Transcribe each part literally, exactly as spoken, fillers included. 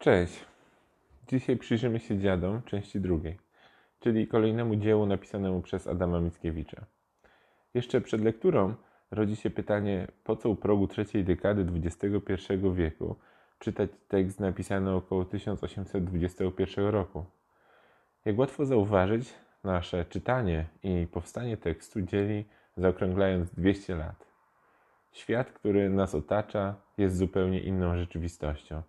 Cześć! Dzisiaj przyjrzymy się Dziadom, części drugiej, czyli kolejnemu dziełu napisanemu przez Adama Mickiewicza. Jeszcze przed lekturą rodzi się pytanie, po co u progu trzeciej dekady dwudziestego pierwszego wieku czytać tekst napisany około tysiąc osiemset dwudziestego pierwszego roku. Jak łatwo zauważyć, nasze czytanie i powstanie tekstu dzieli, zaokrąglając, dwieście lat. Świat, który nas otacza, jest zupełnie inną rzeczywistością.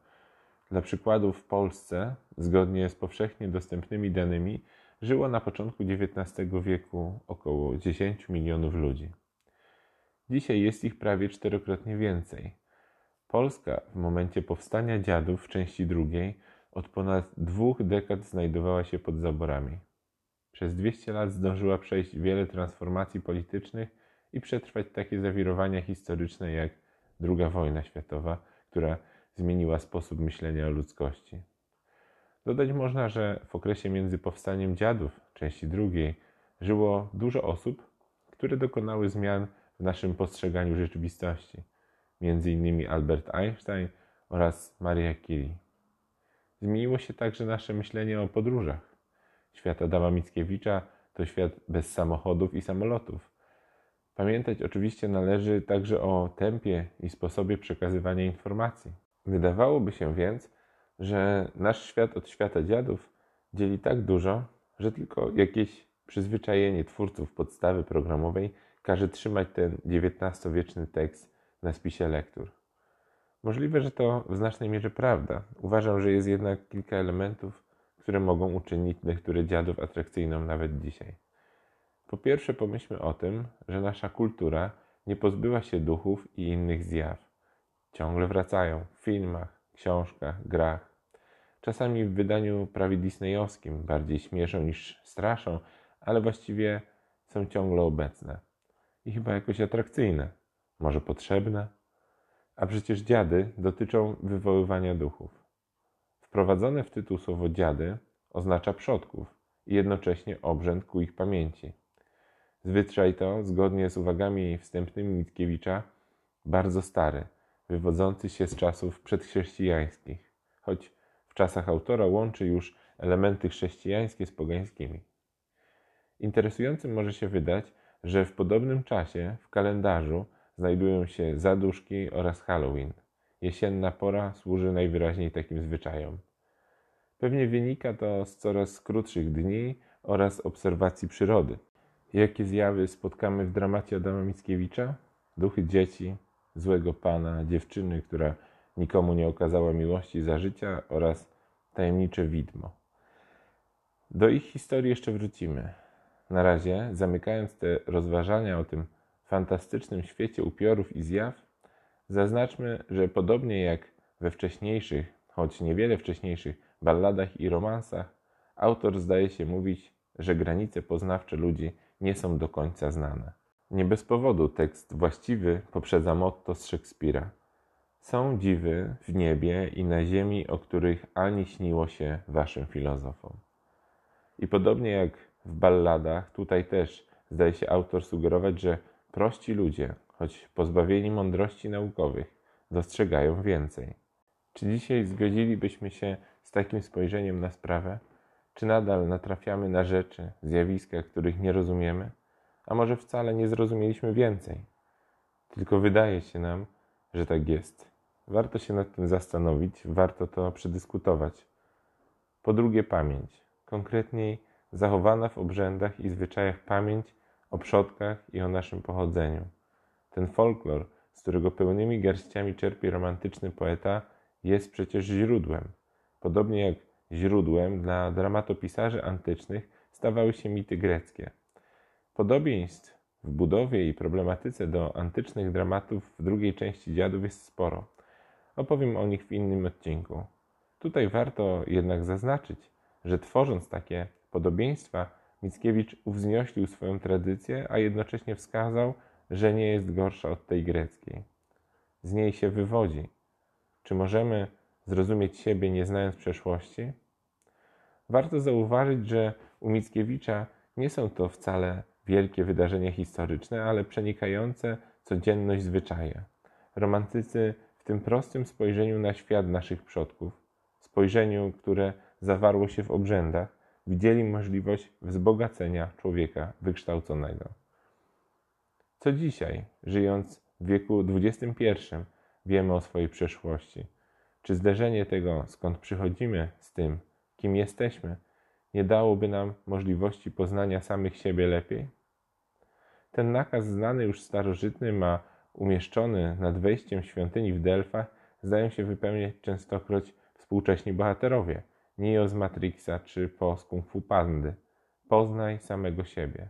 Dla przykładu w Polsce, zgodnie z powszechnie dostępnymi danymi, żyło na początku dziewiętnastego wieku około dziesięciu milionów ludzi. Dzisiaj jest ich prawie czterokrotnie więcej. Polska w momencie powstania Dziadów w części drugiej od ponad dwóch dekad znajdowała się pod zaborami. Przez dwieście lat zdążyła przejść wiele transformacji politycznych i przetrwać takie zawirowania historyczne jak druga wojna światowa, która zmieniła sposób myślenia o ludzkości. Dodać można, że w okresie między powstaniem Dziadów, części drugiej, żyło dużo osób, które dokonały zmian w naszym postrzeganiu rzeczywistości, między innymi Albert Einstein oraz Maria Curie. Zmieniło się także nasze myślenie o podróżach. Świat Adama Mickiewicza to świat bez samochodów i samolotów. Pamiętać oczywiście należy także o tempie i sposobie przekazywania informacji. Wydawałoby się więc, że nasz świat od świata Dziadów dzieli tak dużo, że tylko jakieś przyzwyczajenie twórców podstawy programowej każe trzymać ten dziewiętnastowieczny tekst na spisie lektur. Możliwe, że to w znacznej mierze prawda. Uważam, że jest jednak kilka elementów, które mogą uczynić lekturę Dziadów atrakcyjną nawet dzisiaj. Po pierwsze, pomyślmy o tym, że nasza kultura nie pozbyła się duchów i innych zjaw. Ciągle wracają w filmach, książkach, grach. Czasami w wydaniu prawie disneyowskim, bardziej śmieszą niż straszą, ale właściwie są ciągle obecne. I chyba jakoś atrakcyjne, może potrzebne. A przecież dziady dotyczą wywoływania duchów. Wprowadzone w tytuł słowo dziady oznacza przodków i jednocześnie obrzęd ku ich pamięci. Zwyczaj to, zgodnie z uwagami wstępnymi Mickiewicza, bardzo stary, wywodzący się z czasów przedchrześcijańskich, choć w czasach autora łączy już elementy chrześcijańskie z pogańskimi. Interesującym może się wydać, że w podobnym czasie w kalendarzu znajdują się zaduszki oraz Halloween. Jesienna pora służy najwyraźniej takim zwyczajom. Pewnie wynika to z coraz krótszych dni oraz obserwacji przyrody. Jakie zjawy spotkamy w dramacie Adama Mickiewicza? Duchy dzieci, złego pana, dziewczyny, która nikomu nie okazała miłości za życia oraz tajemnicze widmo. Do ich historii jeszcze wrócimy. Na razie, zamykając te rozważania o tym fantastycznym świecie upiorów i zjaw, zaznaczmy, że podobnie jak we wcześniejszych, choć niewiele wcześniejszych, balladach i romansach, autor zdaje się mówić, że granice poznawcze ludzi nie są do końca znane. Nie bez powodu tekst właściwy poprzedza motto z Szekspira. Są dziwy w niebie i na ziemi, o których ani śniło się waszym filozofom. I podobnie jak w balladach, tutaj też zdaje się autor sugerować, że prości ludzie, choć pozbawieni mądrości naukowych, dostrzegają więcej. Czy dzisiaj zgodzilibyśmy się z takim spojrzeniem na sprawę? Czy nadal natrafiamy na rzeczy, zjawiska, których nie rozumiemy? A może wcale nie zrozumieliśmy więcej. Tylko wydaje się nam, że tak jest. Warto się nad tym zastanowić, warto to przedyskutować. Po drugie, pamięć. Konkretniej zachowana w obrzędach i zwyczajach pamięć o przodkach i o naszym pochodzeniu. Ten folklor, z którego pełnymi garściami czerpie romantyczny poeta, jest przecież źródłem. Podobnie jak źródłem dla dramatopisarzy antycznych stawały się mity greckie. Podobieństw w budowie i problematyce do antycznych dramatów w drugiej części Dziadów jest sporo. Opowiem o nich w innym odcinku. Tutaj warto jednak zaznaczyć, że tworząc takie podobieństwa, Mickiewicz uwznieślił swoją tradycję, a jednocześnie wskazał, że nie jest gorsza od tej greckiej. Z niej się wywodzi. Czy możemy zrozumieć siebie, nie znając przeszłości? Warto zauważyć, że u Mickiewicza nie są to wcale wielkie wydarzenia historyczne, ale przenikające codzienność zwyczaje. Romantycy w tym prostym spojrzeniu na świat naszych przodków spojrzeniu, które zawarło się w obrzędach, widzieli możliwość wzbogacenia człowieka wykształconego. Co dzisiaj, żyjąc w wieku dwudziestym pierwszym, wiemy o swojej przeszłości? Czy zderzenie tego, skąd przychodzimy, z tym, kim jesteśmy, nie dałoby nam możliwości poznania samych siebie lepiej? Ten nakaz znany już starożytnym, a umieszczony nad wejściem świątyni w Delfach, zdają się wypełniać częstokroć współcześni bohaterowie, Neo z Matrixa czy Po z Kung Fu Pandy. Poznaj samego siebie.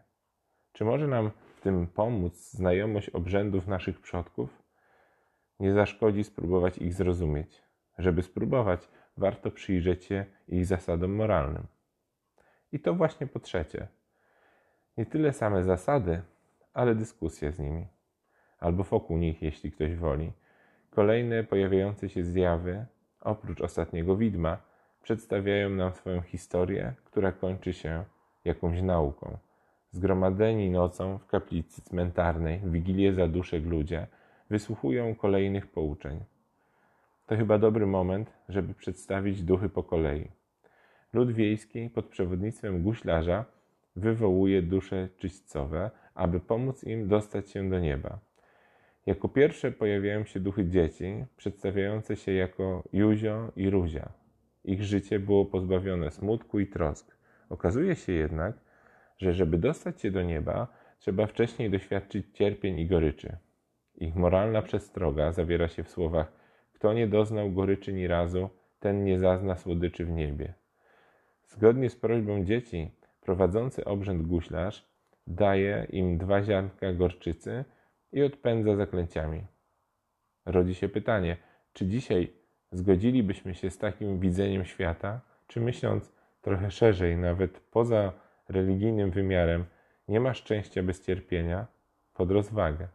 Czy może nam w tym pomóc znajomość obrzędów naszych przodków? Nie zaszkodzi spróbować ich zrozumieć. Żeby spróbować, warto przyjrzeć się ich zasadom moralnym. I to właśnie po trzecie. Nie tyle same zasady, ale dyskusje z nimi. Albo wokół nich, jeśli ktoś woli. Kolejne pojawiające się zjawy, oprócz ostatniego widma, przedstawiają nam swoją historię, która kończy się jakąś nauką. Zgromadzeni nocą w kaplicy cmentarnej, w wigilię zaduszek ludzie, wysłuchują kolejnych pouczeń. To chyba dobry moment, żeby przedstawić duchy po kolei. Lud wiejski pod przewodnictwem guślarza wywołuje dusze czyśćcowe, aby pomóc im dostać się do nieba. Jako pierwsze pojawiają się duchy dzieci, przedstawiające się jako Józio i Rózia. Ich życie było pozbawione smutku i trosk. Okazuje się jednak, że żeby dostać się do nieba, trzeba wcześniej doświadczyć cierpień i goryczy. Ich moralna przestroga zawiera się w słowach: kto nie doznał goryczy ni razu, ten nie zazna słodyczy w niebie. Zgodnie z prośbą dzieci, prowadzący obrzęd guślarz daje im dwa ziarnka gorczycy i odpędza zaklęciami. Rodzi się pytanie, czy dzisiaj zgodzilibyśmy się z takim widzeniem świata, czy myśląc trochę szerzej, nawet poza religijnym wymiarem, nie ma szczęścia bez cierpienia, pod rozwagę.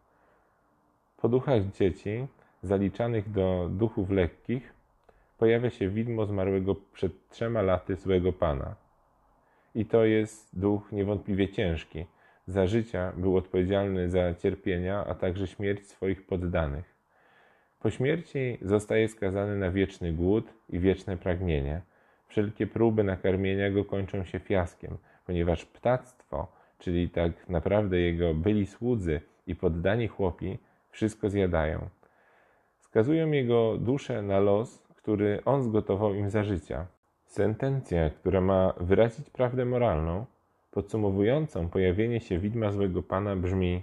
Po duchach dzieci, zaliczanych do duchów lekkich, pojawia się widmo zmarłego przed trzema laty złego pana. I to jest duch niewątpliwie ciężki. Za życia był odpowiedzialny za cierpienia, a także śmierć swoich poddanych. Po śmierci zostaje skazany na wieczny głód i wieczne pragnienie. Wszelkie próby nakarmienia go kończą się fiaskiem, ponieważ ptactwo, czyli tak naprawdę jego byli słudzy i poddani chłopi, wszystko zjadają. Skazują jego duszę na los, który on zgotował im za życia. Sentencja, która ma wyrazić prawdę moralną, podsumowującą pojawienie się widma złego pana brzmi: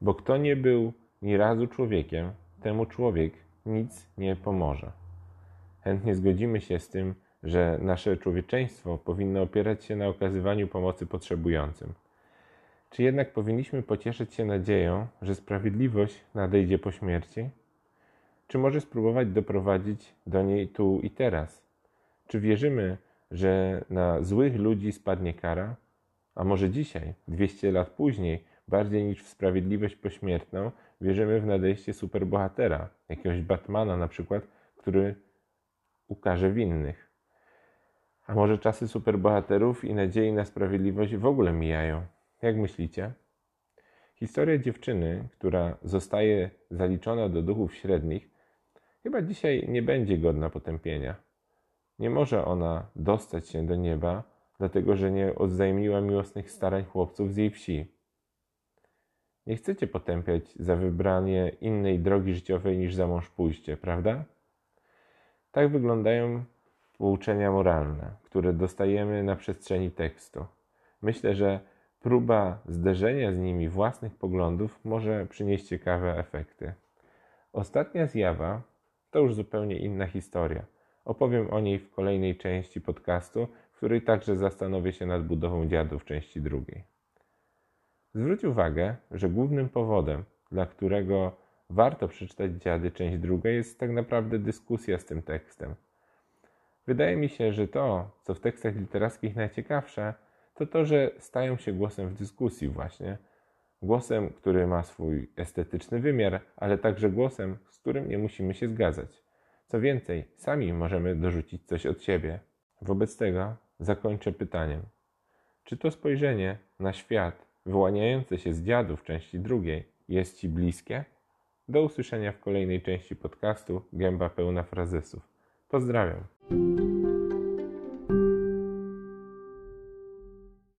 bo kto nie był ni razu człowiekiem, temu człowiek nic nie pomoże. Chętnie zgodzimy się z tym, że nasze człowieczeństwo powinno opierać się na okazywaniu pomocy potrzebującym. Czy jednak powinniśmy pocieszyć się nadzieją, że sprawiedliwość nadejdzie po śmierci? Czy może spróbować doprowadzić do niej tu i teraz? Czy wierzymy, że na złych ludzi spadnie kara? A może dzisiaj, dwieście lat później, bardziej niż w sprawiedliwość pośmiertną, wierzymy w nadejście superbohatera, jakiegoś Batmana na przykład, który ukaże winnych? A może czasy superbohaterów i nadziei na sprawiedliwość w ogóle mijają? Jak myślicie? Historia dziewczyny, która zostaje zaliczona do duchów średnich, chyba dzisiaj nie będzie godna potępienia. Nie może ona dostać się do nieba, dlatego że nie odwzajemniła miłosnych starań chłopców z jej wsi. Nie chcecie potępiać za wybranie innej drogi życiowej niż za mąż pójście, prawda? Tak wyglądają pouczenia moralne, które dostajemy na przestrzeni tekstu. Myślę, że próba zderzenia z nimi własnych poglądów może przynieść ciekawe efekty. Ostatnia zjawa to już zupełnie inna historia. Opowiem o niej w kolejnej części podcastu, w której także zastanowię się nad budową dziadów części drugiej. Zwróć uwagę, że głównym powodem, dla którego warto przeczytać Dziady część druga, jest tak naprawdę dyskusja z tym tekstem. Wydaje mi się, że to, co w tekstach literackich najciekawsze, to to, że stają się głosem w dyskusji właśnie. Głosem, który ma swój estetyczny wymiar, ale także głosem, z którym nie musimy się zgadzać. Co więcej, sami możemy dorzucić coś od siebie. Wobec tego zakończę pytaniem. Czy to spojrzenie na świat wyłaniające się z Dziadów części drugiej jest ci bliskie? Do usłyszenia w kolejnej części podcastu Gęba Pełna Frazesów. Pozdrawiam.